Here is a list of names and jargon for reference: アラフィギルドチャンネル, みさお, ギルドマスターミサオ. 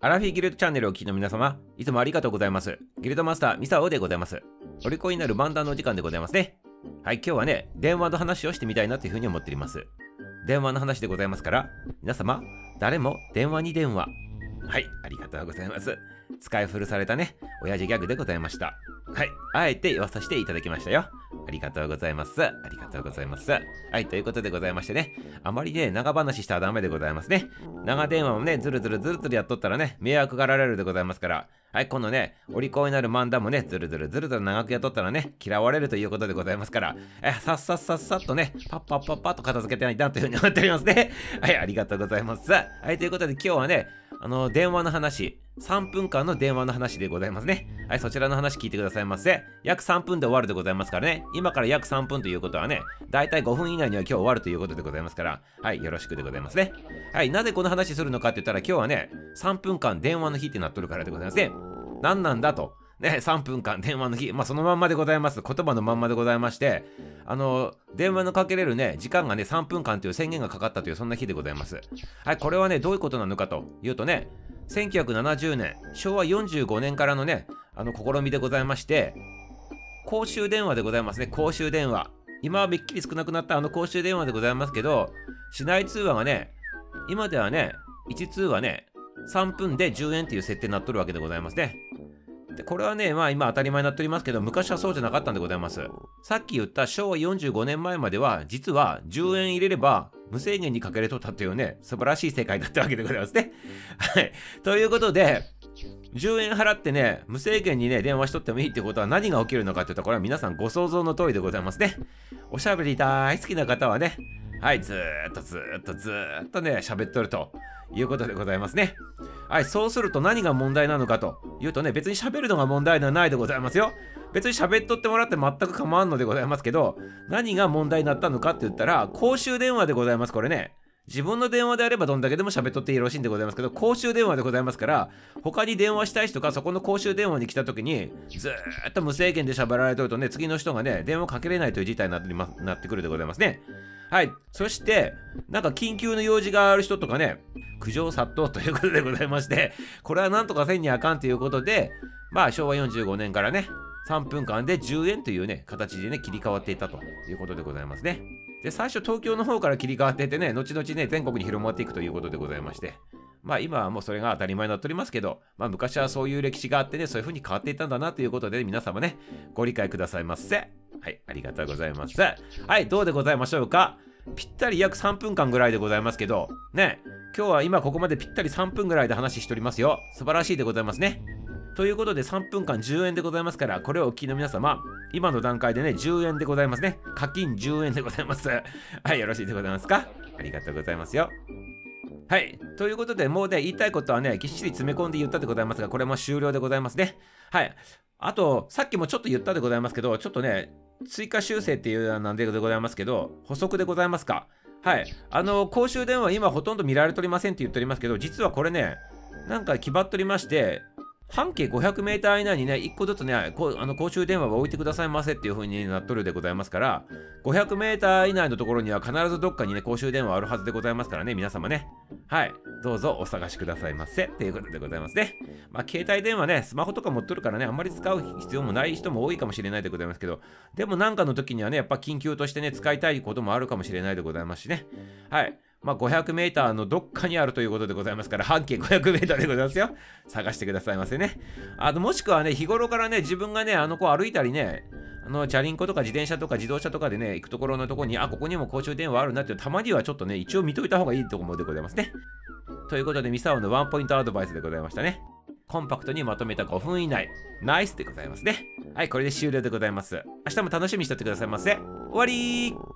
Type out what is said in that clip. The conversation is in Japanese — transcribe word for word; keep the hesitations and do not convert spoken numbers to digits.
アラフィギルドチャンネルをお聞きの皆様、いつもありがとうございます。ギルドマスターミサオでございます。お利口になる漫談のお時間でございますね。はい、今日はね、電話の話をしてみたいなというふうに思っております。電話の話でございますから、皆様、誰も電話に電話。はい、ありがとうございます。使い古されたね、親父ギャグでございました。はい、あえて言わさせていただきましたよ。ありがとうございます。ありがとうございます。はい、ということでございましてね、あまりね、長話したらダメでございますね。長電話もね、ずるずるずるずるやっとったらね、迷惑がられるでございますから、はい、今度ね、お利口になる漫談もね、ずるずるずるずる長くやっとったらね、嫌われるということでございますから、えさっさっさっさっとね、パッパッパッパッと片付けてないなというふうに思っておりますね。はい、ありがとうございます。はい、ということで今日はね、あの、電話の話、さんぷんかんの電話の話でございますね。はい、そちらの話聞いてくださいませ。約さんぷんで終わるでございますからね。今から約さんぷんということはね、だいたいごふん以内には今日終わるということでございますから、はい、よろしくでございますね。はい、なぜこの話するのかって言ったら、今日はね、さんぷんかん電話の日ってなっとるからでございますね。何なんだと。ね、さんぷんかん電話の日、まあ、そのまんまでございます。言葉のまんまでございまして、あの、電話のかけれるね、時間がね、さんぷんかんという宣言がかかったという、そんな日でございます。はい、これはね、どういうことなのかというとね、せんきゅうひゃくななじゅうねん、しょうわよんじゅうごねんからのね、あの、試みでございまして、公衆電話でございますね、公衆電話。今はめっきり少なくなったあの公衆電話でございますけど、市内通話がね、今ではね、いちつうわね、さんぷんでじゅうえんという設定になっとるわけでございますね。でこれはね、まあ今当たり前になっておりますけど、昔はそうじゃなかったんでございます。さっき言ったしょうわよんじゅうごねんまえまでは、実はじゅうえん入れれば無制限にかけれとったというね、素晴らしい世界だったわけでございますね。はい。ということで、じゅうえん払ってね、無制限にね、電話しとってもいいってことは何が起きるのかっていうと、これは皆さんご想像の通りでございますね。おしゃべり大好きな方はね、はい、ずーっとずーっとずーっとね、喋っとるということでございますね。はい、そうすると何が問題なのかというとね、別に喋るのが問題ではないでございますよ。別に喋っとってもらって全く構わんのでございますけど、何が問題になったのかって言ったら、公衆電話でございます、これね。自分の電話であればどんだけでも喋っとっていいらしいんでございますけど、公衆電話でございますから、他に電話したい人がそこの公衆電話に来た時に、ずーっと無制限で喋られてるとね、次の人がね、電話かけれないという事態になって、ま、なってくるでございますね。はい。そして、なんか緊急の用事がある人とかね、苦情殺到ということでございまして、これはなんとかせんにあかんということで、まあ、しょうわよんじゅうごねんからね、さんぷんかんでじゅうえんというね、形でね、切り替わっていたということでございますね。で、最初東京の方から切り替わっていてね、後々ね、全国に広まっていくということでございまして、まあ今はもうそれが当たり前になっておりますけど、まあ昔はそういう歴史があってね、そういう風に変わっていたんだなということで、皆様ね、ご理解くださいませ。はい、ありがとうございます。はい、どうでございましょうか。ぴったり約さんぷんかんぐらいでございますけど、ね、今日は今ここまでぴったりさんぷんぐらいで話しておりますよ。素晴らしいでございますね。ということでさんぷんかんじゅうえんでございますから、これをお聞きの皆様、今の段階でね、じゅうえんでございますね。課金じゅうえんでございます。はい、よろしいでございますか。ありがとうございますよ。はい、ということで、もうね、言いたいことはね、ぎっしり詰め込んで言ったでございますが、これも終了でございますね。はい。あと、さっきもちょっと言ったでございますけど、ちょっとね、追加修正っていうなんでございますけど、補足でございますか。はい。あの、公衆電話今ほとんど見られておりませんって言っておりますけど、実はこれね、なんか決まっておりまして、半径 ごひゃくメーター 以内にね、いっこずつね、こあの公衆電話を置いてくださいませっていう風になっとるでございますから、ごひゃくメーター 以内のところには必ずどっかにね、公衆電話あるはずでございますからね、皆様ね。はい。どうぞお探しくださいませ。ということでございますね。まあ、携帯電話ね、スマホとか持っとるからね、あんまり使う必要もない人も多いかもしれないでございますけど、でもなんかの時にはね、やっぱ緊急としてね、使いたいこともあるかもしれないでございますしね。はい。まあ、ごひゃくメーター のどっかにあるということでございますから、半径 ごひゃくメーター でございますよ。探してくださいませね。あの、もしくはね、日頃からね、自分がね、あの子歩いたりね、あの、チャリンコとか自転車とか自動車とかでね、行くところのところに、あ、ここにも公衆電話あるなっていう、たまにはちょっとね、一応見といた方がいいと思うでございますね。ということで、ミサオのワンポイントアドバイスでございましたね。コンパクトにまとめたごふん以内。ナイスでございますね。はい、これで終了でございます。明日も楽しみにしておいてくださいませ。終わりー。